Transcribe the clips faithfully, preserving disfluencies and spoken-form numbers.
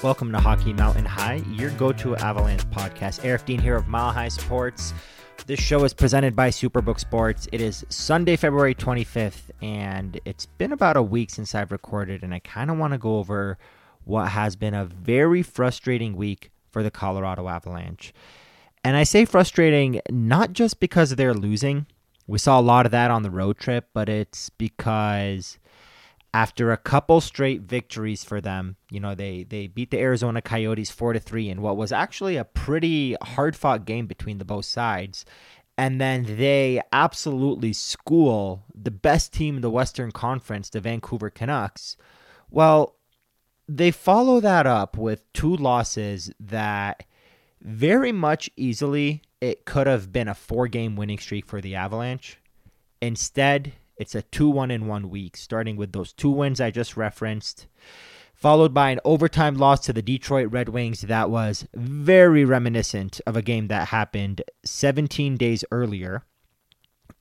Welcome to Hockey Mountain High, your go-to Avalanche podcast. Aarif Dean here of Mile High Sports. This show is presented by Superbook Sports. It is Sunday, February twenty-fifth, and it's been about a week since I've recorded, and I kind of want to go over what has been a very frustrating week for the Colorado Avalanche. And I say frustrating not just because they're losing. We saw a lot of that on the road trip, but it's because after a couple straight victories for them, you know, they, they beat the Arizona Coyotes four to three in what was actually a pretty hard-fought game between the both sides. And then they absolutely school the best team in the Western Conference, the Vancouver Canucks. Well, they follow that up with two losses that very much easily it could have been a four-game winning streak for the Avalanche. Instead, it's a two one in one week, starting with those two wins I just referenced, followed by an overtime loss to the Detroit Red Wings that was very reminiscent of a game that happened seventeen days earlier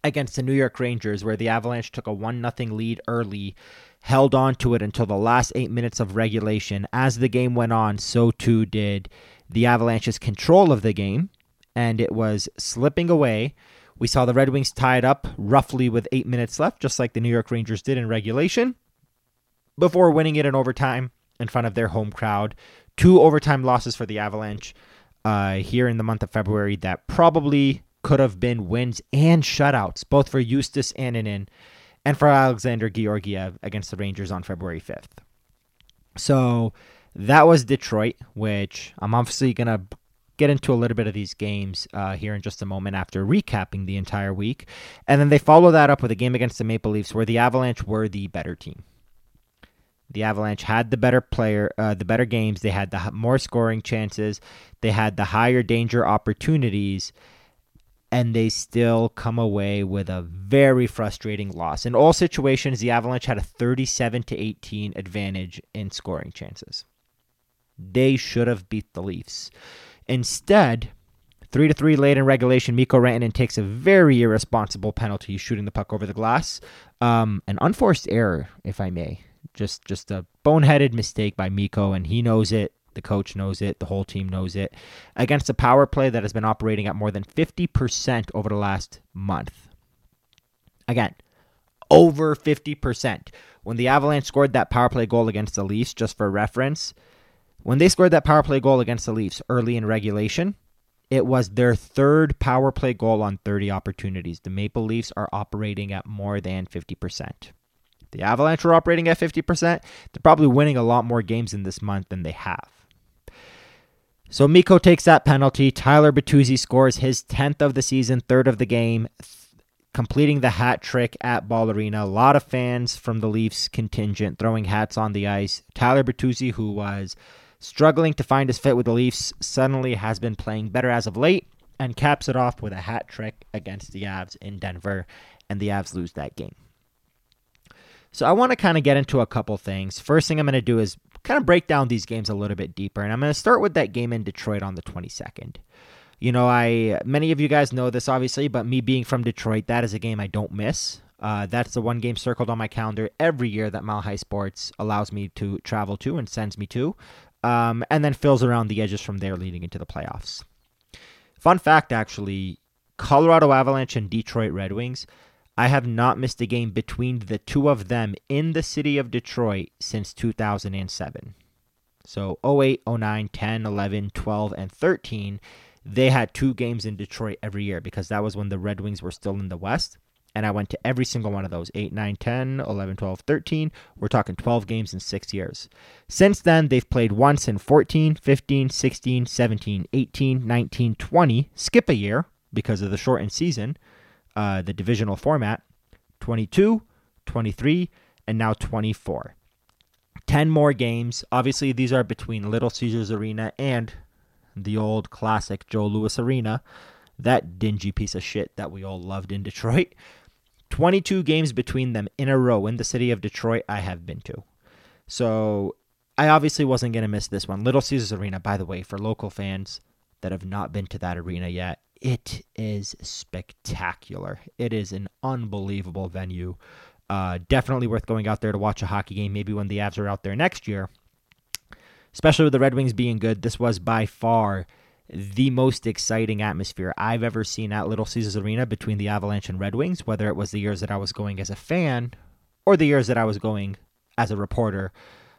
against the New York Rangers, where the Avalanche took a one nothing lead early, held on to it until the last eight minutes of regulation. As the game went on, so too did the Avalanche's control of the game, and it was slipping away. We saw the Red Wings tie it up roughly with eight minutes left, just like the New York Rangers did in regulation, before winning it in overtime in front of their home crowd. Two overtime losses for the Avalanche uh, here in the month of February that probably could have been wins and shutouts, both for Justus Annunen and for Alexander Georgiev against the Rangers on February fifth. So that was Detroit, which I'm obviously going to get into a little bit of these games uh, here in just a moment after recapping the entire week. And then they follow that up with a game against the Maple Leafs where the Avalanche were the better team. The Avalanche had the better player, uh, the better games. They had the more scoring chances. They had the higher danger opportunities. And they still come away with a very frustrating loss. In all situations, the Avalanche had a thirty-seven to eighteen advantage in scoring chances. They should have beat the Leafs. Instead, three to three late in regulation, Mikko Rantanen takes a very irresponsible penalty, shooting the puck over the glass. Um, an unforced error, if I may. Just just a boneheaded mistake by Mikko, and he knows it. The coach knows it. The whole team knows it. Against a power play that has been operating at more than fifty percent over the last month. Again, over fifty percent. When the Avalanche scored that power play goal against the Leafs, just for reference, When they scored that power play goal against the Leafs early in regulation, it was their third power play goal on thirty opportunities. The Maple Leafs are operating at more than fifty percent. The Avalanche are operating at fifty percent. They're probably winning a lot more games in this month than they have. So Mikko takes that penalty. Tyler Bertuzzi scores his tenth of the season, third of the game, completing the hat trick at Ball Arena. A lot of fans from the Leafs contingent throwing hats on the ice. Tyler Bertuzzi, who was struggling to find his fit with the Leafs, suddenly has been playing better as of late and caps it off with a hat trick against the Avs in Denver, and the Avs lose that game. So I want to kind of get into a couple things. First thing I'm going to do is kind of break down these games a little bit deeper, and I'm going to start with that game in Detroit on the twenty-second. You know, I many of you guys know this, obviously, but me being from Detroit, that is a game I don't miss. Uh, that's the one game circled on my calendar every year that Mile High Sports allows me to travel to and sends me to. Um, and then fills around the edges from there leading into the playoffs. Fun fact, actually, Colorado Avalanche and Detroit Red Wings, I have not missed a game between the two of them in the city of Detroit since two thousand seven. So oh eight, oh nine, ten, eleven, twelve, and thirteen, they had two games in Detroit every year because that was when the Red Wings were still in the West. And I went to every single one of those, eight, nine, ten, eleven, twelve, thirteen. We're talking twelve games in six years. Since then, they've played once in fourteen, fifteen, sixteen, seventeen, eighteen, nineteen, twenty. Skip a year because of the shortened season, uh, the divisional format, twenty-two, twenty-three, and now twenty-four. ten more games. Obviously, these are between Little Caesars Arena and the old classic Joe Louis Arena, that dingy piece of shit that we all loved in Detroit. twenty-two games between them in a row in the city of Detroit I have been to. So I obviously wasn't going to miss this one. Little Caesars Arena, by the way, for local fans that have not been to that arena yet, it is spectacular. It is an unbelievable venue. Uh, definitely worth going out there to watch a hockey game, maybe when the Avs are out there next year. especially with the Red Wings being good, this was by far the most exciting atmosphere I've ever seen at Little Caesars Arena between the Avalanche and Red Wings, whether it was the years that I was going as a fan or the years that I was going as a reporter,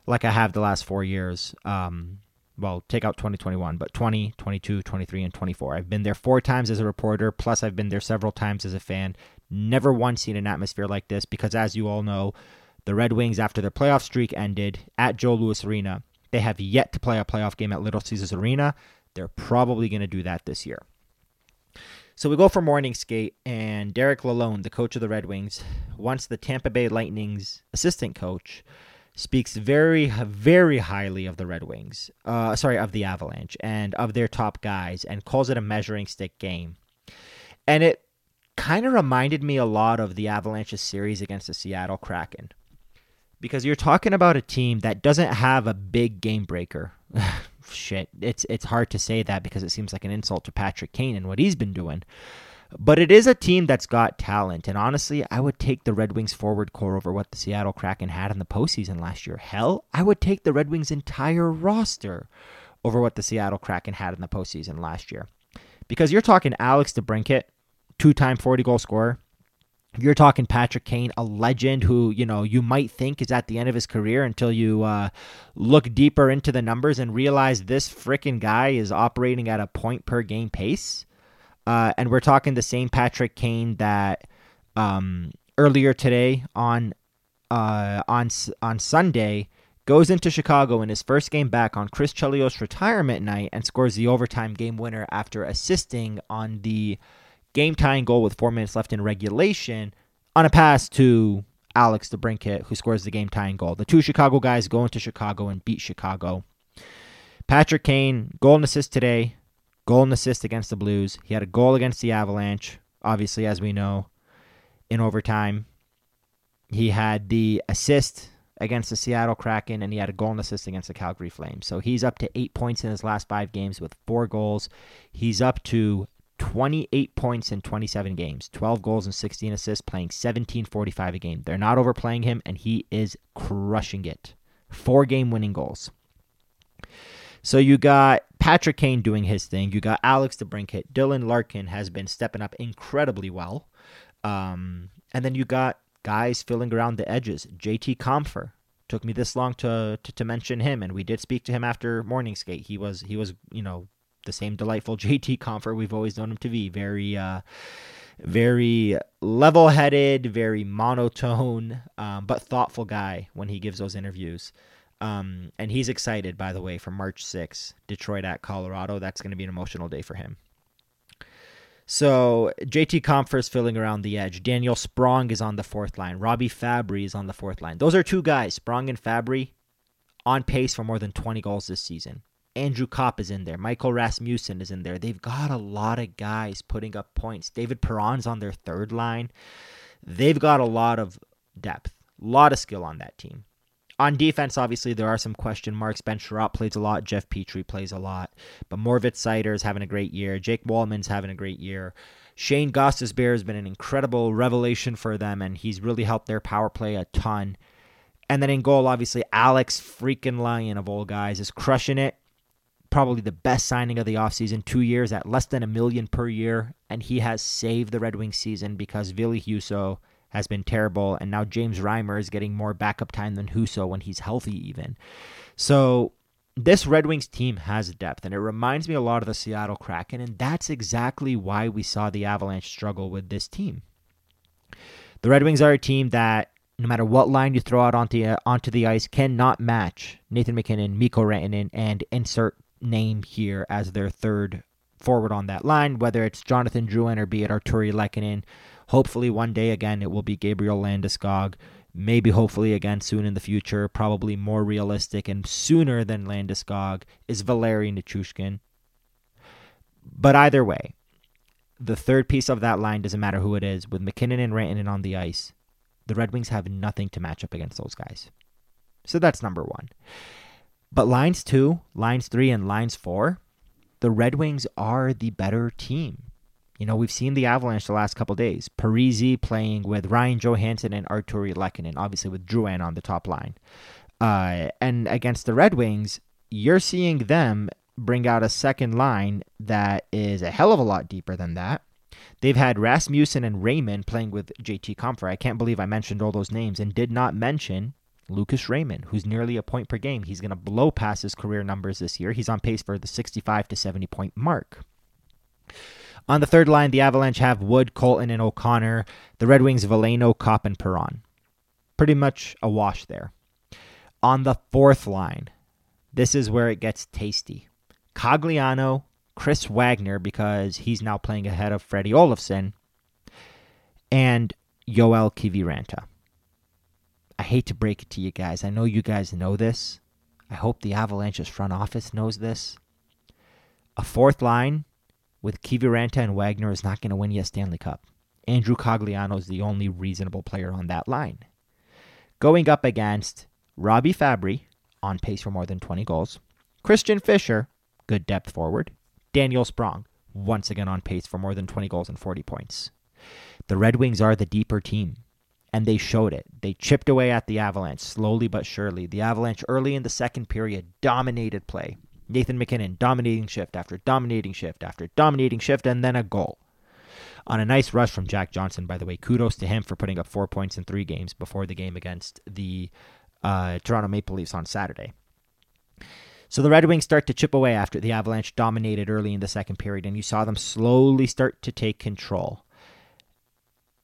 like I have the last four years. Um, well, take out twenty twenty-one, but twenty, twenty-two, twenty-three, and twenty-four. I've been there four times as a reporter, plus I've been there several times as a fan. Never once seen an atmosphere like this because, as you all know, the Red Wings, after their playoff streak ended at Joe Louis Arena, they have yet to play a playoff game at Little Caesars Arena. They're probably going to do that this year. So we go for morning skate, and Derek Lalonde, the coach of the Red Wings, once the Tampa Bay Lightning's assistant coach, speaks very, very highly of the Red Wings, uh, sorry, of the Avalanche and of their top guys, and calls it a measuring stick game. And it kind of reminded me a lot of the Avalanche's series against the Seattle Kraken, because you're talking about a team that doesn't have a big game breaker. Shit, it's it's hard to say that because it seems like an insult to Patrick Kane and what he's been doing. But it is a team that's got talent, and honestly, I would take the Red Wings forward core over what the Seattle Kraken had in the postseason last year. Hell, I would take the Red Wings' entire roster over what the Seattle Kraken had in the postseason last year. Because you're talking Alex DeBrincat, two-time forty-goal scorer. You're talking Patrick Kane, a legend who, you know, you might think is at the end of his career until you uh, look deeper into the numbers and realize this frickin' guy is operating at a point per game pace. Uh, and we're talking the same Patrick Kane that um, earlier today on uh, on on Sunday goes into Chicago in his first game back on Chris Chelios's retirement night and scores the overtime game winner after assisting on the game-tying goal with four minutes left in regulation on a pass to Alex DeBrincat, who scores the game-tying goal. The two Chicago guys go into Chicago and beat Chicago. Patrick Kane, goal and assist today, goal and assist against the Blues. He had a goal against the Avalanche, obviously, as we know, in overtime. He had the assist against the Seattle Kraken, and he had a goal and assist against the Calgary Flames. So he's up to eight points in his last five games with four goals. He's up to twenty-eight points in twenty-seven games, twelve goals and sixteen assists, playing seventeen forty-five a game. They're not overplaying him, and he is crushing it. Four game winning goals. So you got Patrick Kane doing his thing. You got Alex DeBrincat. Dylan Larkin has been stepping up incredibly well. Um, and then you got guys filling around the edges. J T Compher. Took me this long to, to to mention him, and we did speak to him after morning skate. He was he was, you know, the same delightful J T Compher we've always known him to be. Very, uh, very level-headed, very monotone, um, but thoughtful guy when he gives those interviews. Um, and he's excited, by the way, for March sixth, Detroit at Colorado. That's going to be an emotional day for him. So J T Compher is filling around the edge. Daniel Sprong is on the fourth line. Robbie Fabry is on the fourth line. Those are two guys, Sprong and Fabry, on pace for more than twenty goals this season. Andrew Kopp is in there. Michael Rasmussen is in there. They've got a lot of guys putting up points. David Perron's on their third line. They've got a lot of depth, a lot of skill on that team. On defense, obviously, there are some question marks. Ben Sherratt plays a lot. Jeff Petrie plays a lot. But Morvitz Seider is having a great year. Jake Wallman's having a great year. Shane Gostisbehere has been an incredible revelation for them, and he's really helped their power play a ton. And then in goal, obviously, Alex freaking Lyon, of all guys, is crushing it. Probably the best signing of the offseason, two years at less than a million per year, and he has saved the Red Wings season because Ville Husso has been terrible, and now James Reimer is getting more backup time than Husso when he's healthy even. So this Red Wings team has depth, and it reminds me a lot of the Seattle Kraken, and that's exactly why we saw the Avalanche struggle with this team. The Red Wings are a team that, no matter what line you throw out onto, uh, onto the ice, cannot match Nathan MacKinnon, Mikko Rantanen, and insert name here as their third forward on that line, whether it's Jonathan Drouin or be it Arturi Lehkonen. Hopefully one day again it will be Gabriel Landeskog, maybe hopefully again soon in the future, probably more realistic and sooner than Landeskog is Valeri Nichushkin. But either way, the third piece of that line, doesn't matter who it is, with MacKinnon and Rantanen on the ice, the Red Wings have nothing to match up against those guys. So that's number one. But lines two, lines three, and lines four, the Red Wings are the better team. You know, we've seen the Avalanche the last couple days. Parise playing with Ryan Johansson and Arturi Lehkonen, obviously with Drouin on the top line. Uh, and against the Red Wings, you're seeing them bring out a second line that is a hell of a lot deeper than that. They've had Rasmussen and Raymond playing with J T Compher. I can't believe I mentioned all those names and did not mention Lucas Raymond, who's nearly a point per game. He's going to blow past his career numbers this year. He's on pace for the sixty-five to seventy point mark. On the third line, the Avalanche have Wood, Colton, and O'Connor. The Red Wings, Veleno, Kopp, and Perron. Pretty much a wash there. On the fourth line, this is where it gets tasty. Cogliano, Chris Wagner, because he's now playing ahead of Freddie Olofsson, and Joël Kiviranta. I hate to break it to you guys. I know you guys know this. I hope the Avalanche's front office knows this. A fourth line with Kiviranta and Wagner is not going to win you a Stanley Cup. Andrew Cogliano is the only reasonable player on that line. Going up against Robbie Fabry, on pace for more than twenty goals. Christian Fisher, good depth forward. Daniel Sprong, once again on pace for more than twenty goals and forty points. The Red Wings are the deeper team, and they showed it. They chipped away at the Avalanche, slowly but surely. The Avalanche, early in the second period, dominated play. Nathan MacKinnon, dominating shift after dominating shift after dominating shift, and then a goal. On a nice rush from Jack Johnson, by the way. Kudos to him for putting up four points in three games before the game against the uh, Toronto Maple Leafs on Saturday. So the Red Wings start to chip away after the Avalanche dominated early in the second period, and you saw them slowly start to take control.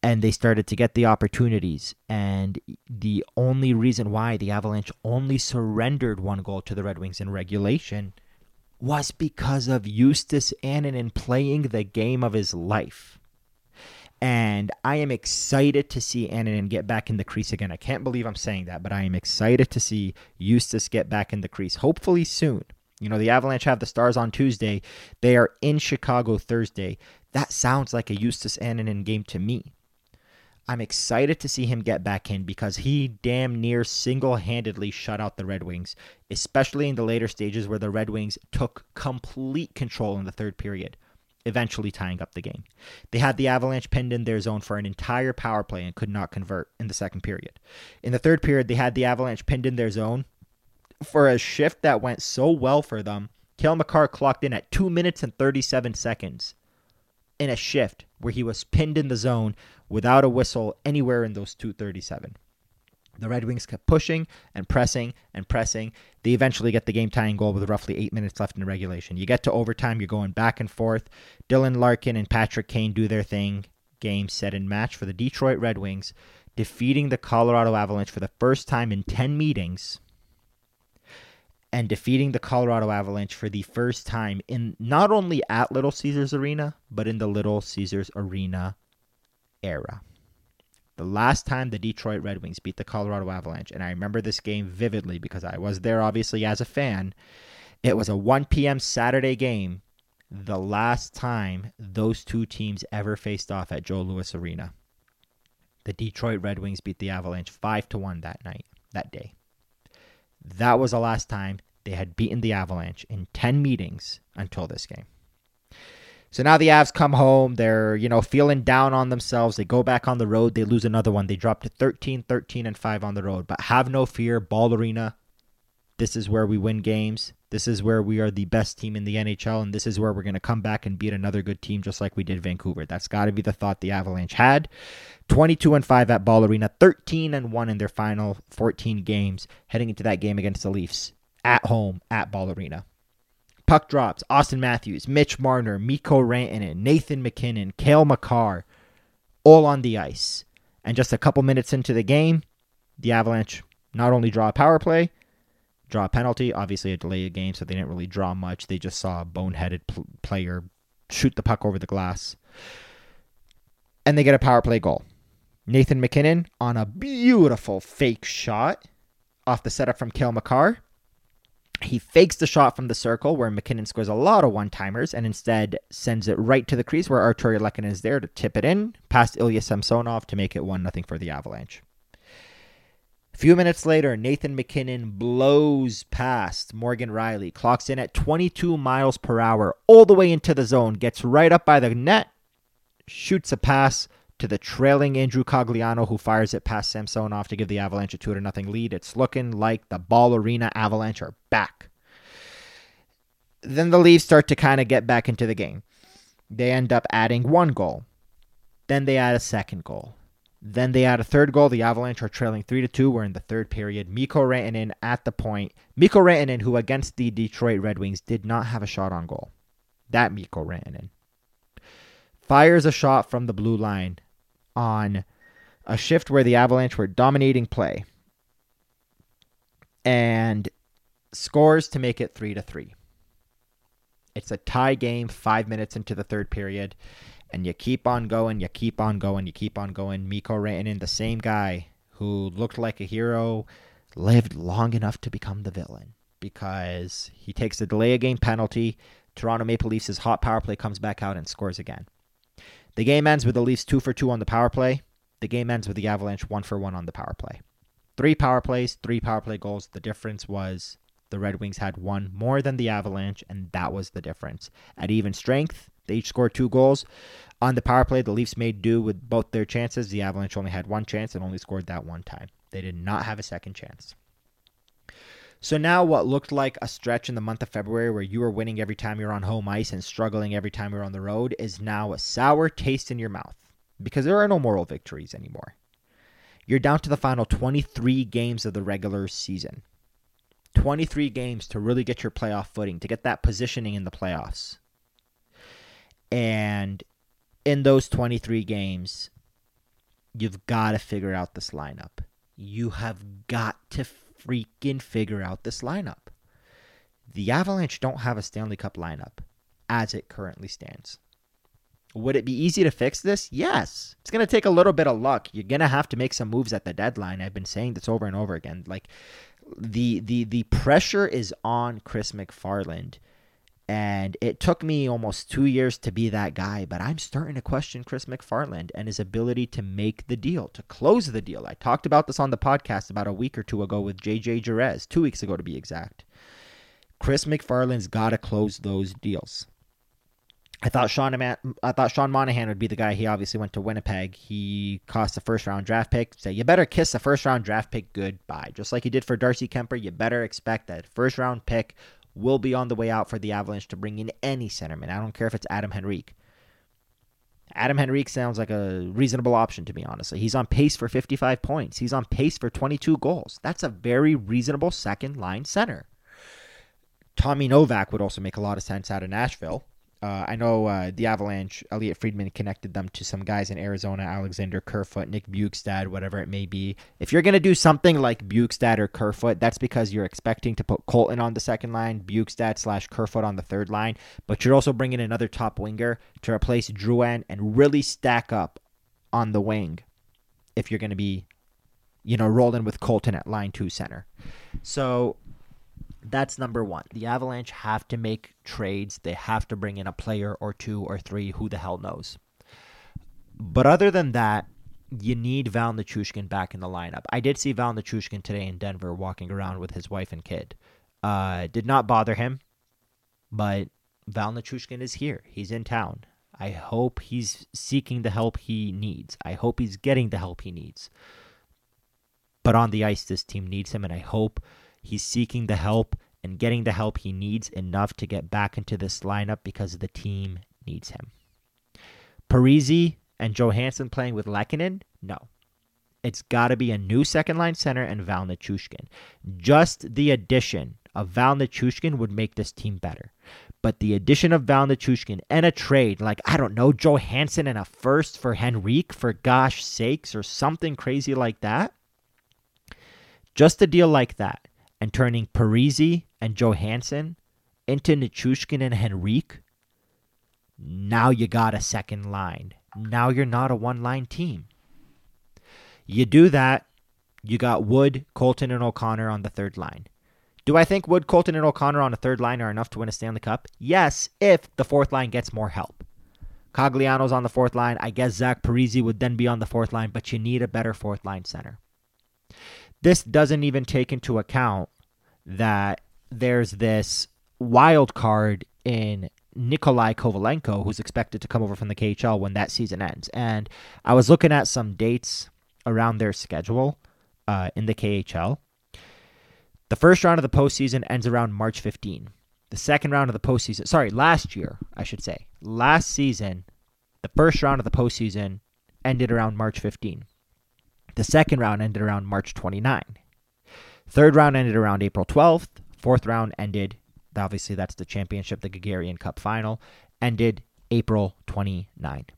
And they started to get the opportunities. And the only reason why the Avalanche only surrendered one goal to the Red Wings in regulation was because of Justus Annunen playing the game of his life. And I am excited to see Annunen get back in the crease again. I can't believe I'm saying that, but I am excited to see Justus get back in the crease, hopefully soon. You know, the Avalanche have the Stars on Tuesday. They are in Chicago Thursday. That sounds like a Justus Annunen game to me. I'm excited to see him get back in because he damn near single-handedly shut out the Red Wings, especially in the later stages where the Red Wings took complete control in the third period, eventually tying up the game. They had the Avalanche pinned in their zone for an entire power play and could not convert in the second period. In the third period, they had the Avalanche pinned in their zone for a shift that went so well for them. Cale Makar clocked in at two minutes and thirty-seven seconds in a shift where he was pinned in the zone without a whistle anywhere in those two thirty-seven. The Red Wings kept pushing and pressing and pressing. They eventually get the game-tying goal with roughly eight minutes left in regulation. You get to overtime, you're going back and forth. Dylan Larkin and Patrick Kane do their thing. Game, set, and match for the Detroit Red Wings, defeating the Colorado Avalanche for the first time in ten meetings and defeating the Colorado Avalanche for the first time in not only at Little Caesars Arena, but in the Little Caesars Arena era. The last time the Detroit Red Wings beat the Colorado Avalanche, and I remember this game vividly because I was there obviously as a fan, it was a one p.m. Saturday game, the last time those two teams ever faced off at Joe Louis Arena. The Detroit Red Wings beat the Avalanche five to one that night, that day. That was the last time they had beaten the Avalanche in ten meetings until this game. So now the Avs come home. They're, you know, feeling down on themselves. They go back on the road. They lose another one. They drop to thirteen, thirteen, and five on the road. But have no fear. Ball Arena. This is where we win games. This is where we are the best team in the N H L. And this is where we're going to come back and beat another good team just like we did Vancouver. That's got to be the thought the Avalanche had. twenty-two and five at Ball Arena. thirteen and one in their final fourteen games. Heading into that game against the Leafs. At home at Ball Arena. Puck drops, Austin Matthews, Mitch Marner, Mikko Rantanen, Nathan MacKinnon, Cale Makar, all on the ice. And just a couple minutes into the game, the Avalanche not only draw a power play, draw a penalty, obviously a delayed game, so they didn't really draw much. They just saw a boneheaded pl- player shoot the puck over the glass. And they get a power play goal. Nathan MacKinnon on a beautiful fake shot off the setup from Cale Makar. He fakes the shot from the circle where MacKinnon scores a lot of one-timers and instead sends it right to the crease where Arturi Lehkonen is there to tip it in past Ilya Samsonov to make it one nothing for the Avalanche. A few minutes later, Nathan MacKinnon blows past Morgan Rielly, clocks in at twenty-two miles per hour, all the way into the zone, gets right up by the net, shoots a pass to the trailing Andrew Cogliano, who fires it past Samsonov to give the Avalanche a two to nothing lead. It's looking like the Ball Arena Avalanche are back. then the Leafs start to kind of get back into the game. They end up adding one goal. Then they add a second goal. Then they add a third goal. The Avalanche are trailing three to two. We're in the third period. Mikko Rantanen at the point. Mikko Rantanen, who against the Detroit Red Wings did not have a shot on goal. That Mikko Rantanen fires a shot from the blue line on a shift where the Avalanche were dominating play and scores to make it three to three. It's a tie game five minutes into the third period. And you keep on going, you keep on going, you keep on going. Mikko Rantanen, the same guy who looked like a hero, lived long enough to become the villain because he takes the delay of game penalty. Toronto Maple Leafs' hot power play comes back out and scores again. The game ends with the Leafs two for two on the power play. The game ends with the Avalanche one for one on the power play. Three power plays, three power play goals. The difference was the Red Wings had one more than the Avalanche, and that was the difference. At even strength, they each scored two goals. On the power play, the Leafs made do with both their chances. The Avalanche only had one chance and only scored that one time. They did not have a second chance. So now what looked like a stretch in the month of February where you were winning every time you're on home ice and struggling every time you're on the road is now a sour taste in your mouth because there are no moral victories anymore. You're down to the final twenty-three games of the regular season. twenty-three games to really get your playoff footing, to get that positioning in the playoffs. And in those twenty-three games, you've got to figure out this lineup. You have got to freaking figure out this lineup. The Avalanche don't have a Stanley Cup lineup as it currently stands. Would it be easy to fix this? Yes. It's going to take a little bit of luck. You're going to have to make some moves at the deadline. I've been saying this over and over again. Like the the the pressure is on Chris McFarland. And it took me almost two years to be that guy, but I'm starting to question Chris McFarland and his ability to make the deal, to close the deal. I talked about this on the podcast about a week or two ago with J J Jerez, two weeks ago to be exact. Chris McFarland's got to close those deals. I thought Sean I thought Sean Monahan would be the guy. He obviously went to Winnipeg. He cost a first-round draft pick. So you better kiss a first-round draft pick goodbye. Just like he did for Darcy Kemper, you better expect that first-round pick will be on the way out for the Avalanche to bring in any centerman. I don't care if it's Adam Henrique. Adam Henrique sounds like a reasonable option, to be honest. He's on pace for fifty-five points. He's on pace for twenty-two goals. That's a very reasonable second-line center. Tommy Novak would also make a lot of sense out of Nashville. Uh, I know uh, the Avalanche, Elliot Friedman connected them to some guys in Arizona, Alexander Kerfoot, Nick Bjugstad, whatever it may be. If you're going to do something like Bjugstad or Kerfoot, that's because you're expecting to put Colton on the second line, Bjugstad slash Kerfoot on the third line, but you're also bringing another top winger to replace Drouin and really stack up on the wing if you're going to be, you know, rolling with Colton at line two center. So that's number one. The Avalanche have to make trades. They have to bring in a player or two or three. Who the hell knows? But other than that, you need Val Nichushkin back in the lineup. I did see Val Nichushkin today in Denver walking around with his wife and kid. Uh, did not bother him, but Val Nichushkin is here. He's in town. I hope he's seeking the help he needs. I hope he's getting the help he needs. But on the ice, this team needs him, and I hope he's seeking the help and getting the help he needs enough to get back into this lineup because the team needs him. Parise and Johansson playing with Lehkonen? No. It's got to be a new second-line center and Val Nichushkin. Just the addition of Val Nichushkin would make this team better. But the addition of Val Nichushkin and a trade, like, I don't know, Johansson and a first for Henrique, for gosh sakes, or something crazy like that. Just a deal like that. And turning Parise and Johansson into Nichushkin and Henrique, now you got a second line. Now you're not a one-line team. You do that, you got Wood, Colton, and O'Connor on the third line. Do I think Wood, Colton, and O'Connor on a third line are enough to win a Stanley Cup? Yes, if the fourth line gets more help. Cogliano's on the fourth line. I guess Zach Parise would then be on the fourth line, but you need a better fourth line center. This doesn't even take into account that there's this wild card in Nikolai Kovalenko, who's expected to come over from the K H L when that season ends. And I was looking at some dates around their schedule uh, in the K H L. The first round of the postseason ends around March fifteenth. the second round of the postseason. Sorry, last year, I should say. Last season, the first round of the postseason ended around March fifteenth. The second round ended around March twenty-ninth. Third round ended around April twelfth. Fourth round ended, obviously that's the championship, the Gagarin Cup final, ended April twenty-ninth.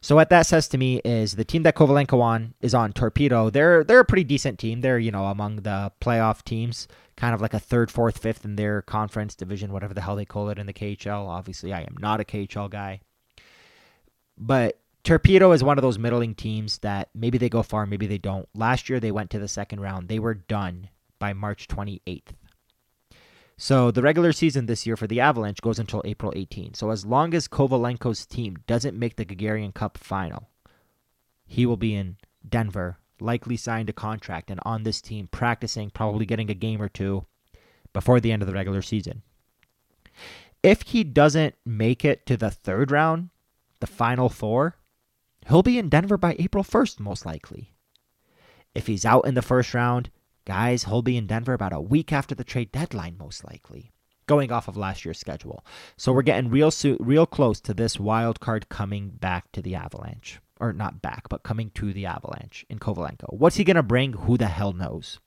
So what that says to me is the team that Kovalenko on is on, Torpedo. They're they're a pretty decent team. They're, you know, among the playoff teams, kind of like a third, fourth, fifth in their conference, division, whatever the hell they call it in the K H L. Obviously, I am not a K H L guy. But Torpedo is one of those middling teams that maybe they go far, maybe they don't. Last year, they went to the second round. They were done by March twenty-eighth. So the regular season this year for the Avalanche goes until April eighteenth. So as long as Kovalenko's team doesn't make the Gagarin Cup final, he will be in Denver, likely signed a contract and on this team, practicing, probably getting a game or two before the end of the regular season. If he doesn't make it to the third round, the final four, he'll be in Denver by April first, most likely. If he's out in the first round, guys, he'll be in Denver about a week after the trade deadline, most likely, going off of last year's schedule. So we're getting real su- real close to this wild card coming back to the Avalanche. Or not back, but coming to the Avalanche in Kovalenko. What's he going to bring? Who the hell knows?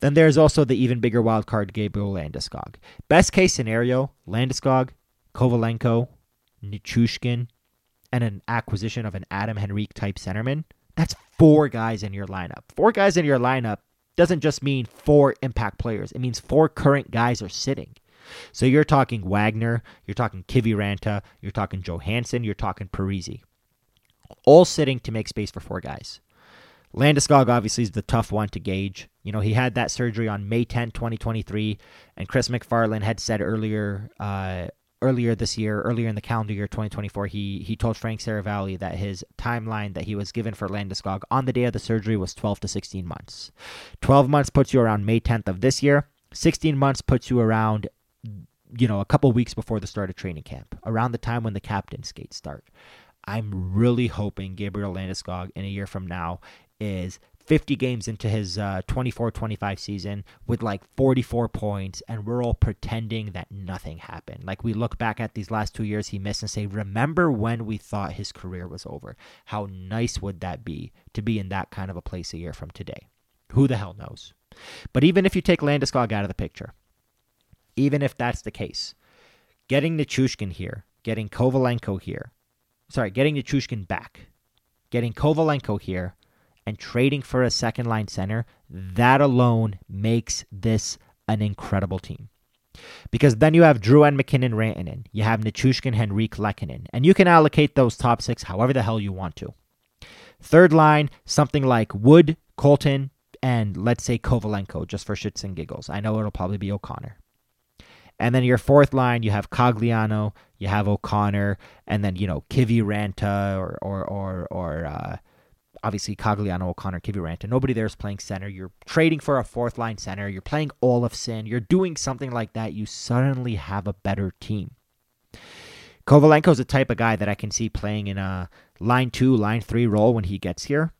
Then there's also the even bigger wild card, Gabriel Landeskog. Best case scenario, Landeskog, Kovalenko, Nichushkin, and an acquisition of an Adam Henrique type centerman. That's four guys in your lineup. Four guys in your lineup doesn't just mean four impact players. It means four current guys are sitting. So you're talking Wagner, you're talking Kiviranta, you're talking Johansson, you're talking Parise. All sitting to make space for four guys. Landeskog obviously is the tough one to gauge. You know, he had that surgery on May tenth, twenty twenty-three, and Chris McFarland had said earlier uh, earlier this year, earlier in the calendar year twenty twenty-four, he he told Frank Saravalli that his timeline that he was given for Landeskog on the day of the surgery was twelve to sixteen months. twelve months puts you around May tenth of this year. sixteen months puts you around, you know, a couple weeks before the start of training camp, around the time when the captain's skates start. I'm really hoping Gabriel Landeskog in a year from now is fifty games into his uh, twenty-four twenty-five season with like forty-four points, and we're all pretending that nothing happened. Like we look back at these last two years he missed and say, remember when we thought his career was over? How nice would that be to be in that kind of a place a year from today? Who the hell knows? But even if you take Landeskog out of the picture, even if that's the case, getting Nichushkin here, getting Kovalenko here, sorry, getting Nichushkin back, getting Kovalenko here, and trading for a second-line center, that alone makes this an incredible team. Because then you have Drouin, MacKinnon, Rantanen. You have Nichushkin, Henrique, Lehkonen. And you can allocate those top six however the hell you want to. Third line, something like Wood, Colton, and let's say Kovalenko, just for shits and giggles. I know it'll probably be O'Connor. And then your fourth line, you have Cogliano, you have O'Connor, and then, you know, Kiviranta or, or, or, or, uh, obviously, Cogliano, O'Connor, Kiviranta. Nobody there is playing center. You're trading for a fourth-line center. You're playing Olofsson. You're doing something like that. You suddenly have a better team. Kovalenko's the type of guy that I can see playing in a line two, line three role when he gets here,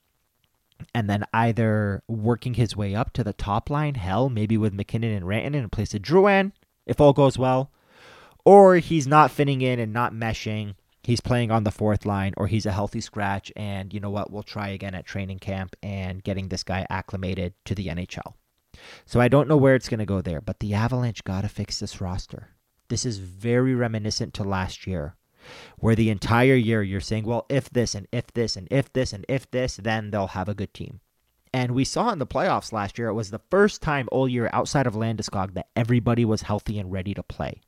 and then either working his way up to the top line, hell, maybe with MacKinnon and Rantanen in place of Drouin, if all goes well, or he's not fitting in and not meshing. He's playing on the fourth line, or he's a healthy scratch, and you know what, we'll try again at training camp and getting this guy acclimated to the N H L. So I don't know where it's going to go there, but the Avalanche got to fix this roster. This is very reminiscent to last year, where the entire year you're saying, well, if this and if this and if this and if this, then they'll have a good team. And we saw in the playoffs last year, it was the first time all year outside of Landeskog that everybody was healthy and ready to play.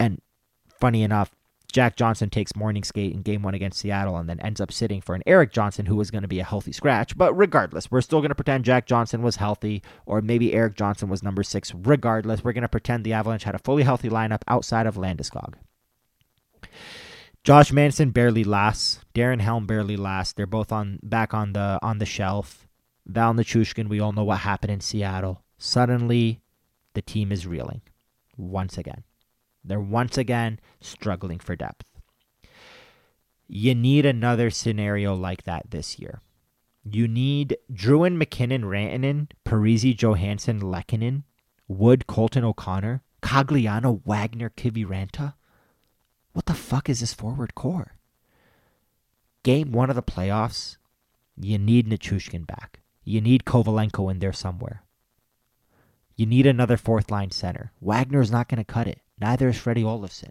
And funny enough, Jack Johnson takes morning skate in game one against Seattle and then ends up sitting for an Eric Johnson who was going to be a healthy scratch. But regardless, we're still going to pretend Jack Johnson was healthy, or maybe Eric Johnson was number six. Regardless, we're going to pretend the Avalanche had a fully healthy lineup outside of Landeskog. Josh Manson barely lasts. Darren Helm barely lasts. They're both on back on the on the shelf. Val Nichushkin, we all know what happened in Seattle. Suddenly, the team is reeling once again. They're once again struggling for depth. You need another scenario like that this year. You need Drouin, MacKinnon, Rantanen, Parise, Johansson, Lehkonen, Wood, Colton, O'Connor Cogliano, Wagner, Kiviranta. What the fuck is this forward core? Game one of the playoffs, you need Nichushkin back. You need Kovalenko in there somewhere. You need another fourth-line center. Wagner's not going to cut it. Neither is Freddie Olofsson.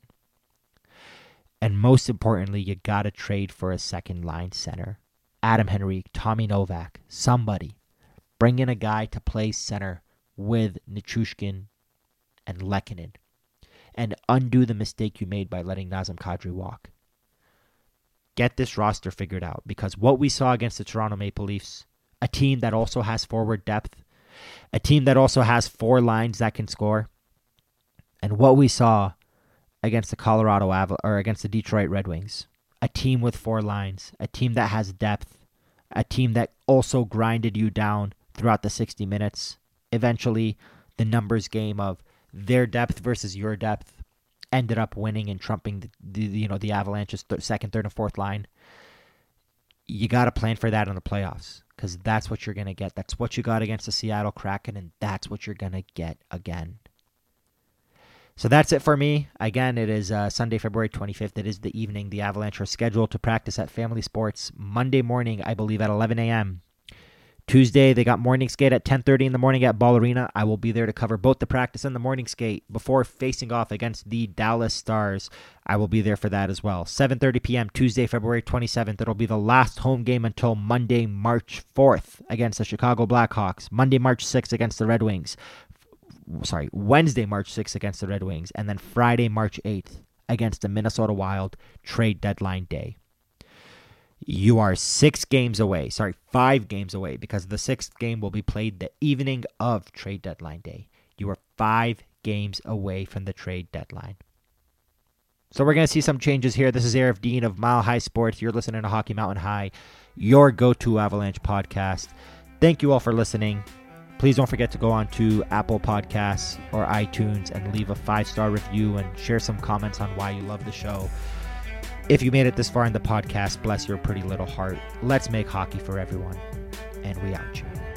And most importantly, you got to trade for a second-line center. Adam Henrique, Tommy Novak, somebody. Bring in a guy to play center with Nichushkin and Lekkinen. And undo the mistake you made by letting Nazem Kadri walk. Get this roster figured out, because what we saw against the Toronto Maple Leafs, a team that also has forward depth, a team that also has four lines that can score, and what we saw against the Colorado Aval- or against the Detroit Red Wings, a team with four lines, a team that has depth, a team that also grinded you down throughout the sixty minutes. Eventually, the numbers game of their depth versus your depth ended up winning and trumping the, the you know the Avalanche's th- second, third, and fourth line. You got to plan for that in the playoffs, because that's what you're going to get. That's what you got against the Seattle Kraken, and that's what you're going to get again. So that's it for me. Again, it is uh, Sunday, February twenty-fifth. It is the evening. The Avalanche are scheduled to practice at Family Sports Monday morning, I believe, at eleven a.m. Tuesday, they got morning skate at ten thirty in the morning at Ball Arena. I will be there to cover both the practice and the morning skate before facing off against the Dallas Stars. I will be there for that as well. seven thirty p.m. Tuesday, February twenty-seventh. It'll be the last home game until Monday, March fourth against the Chicago Blackhawks. Monday, March sixth against the Red Wings. Sorry, Wednesday, March sixth against the Red Wings. And then Friday, March eighth against the Minnesota Wild, trade deadline day. You are six games away, sorry, five games away, because the sixth game will be played the evening of trade deadline day. You are five games away from the trade deadline. So we're going to see some changes here. This is Aarif Dean of Mile High Sports. You're listening to Hockey Mountain High, your go-to Avalanche podcast. Thank you all for listening. Please don't forget to go on to Apple Podcasts or iTunes and leave a five-star review and share some comments on why you love the show. If you made it this far in the podcast, bless your pretty little heart. Let's make hockey for everyone, and we out you.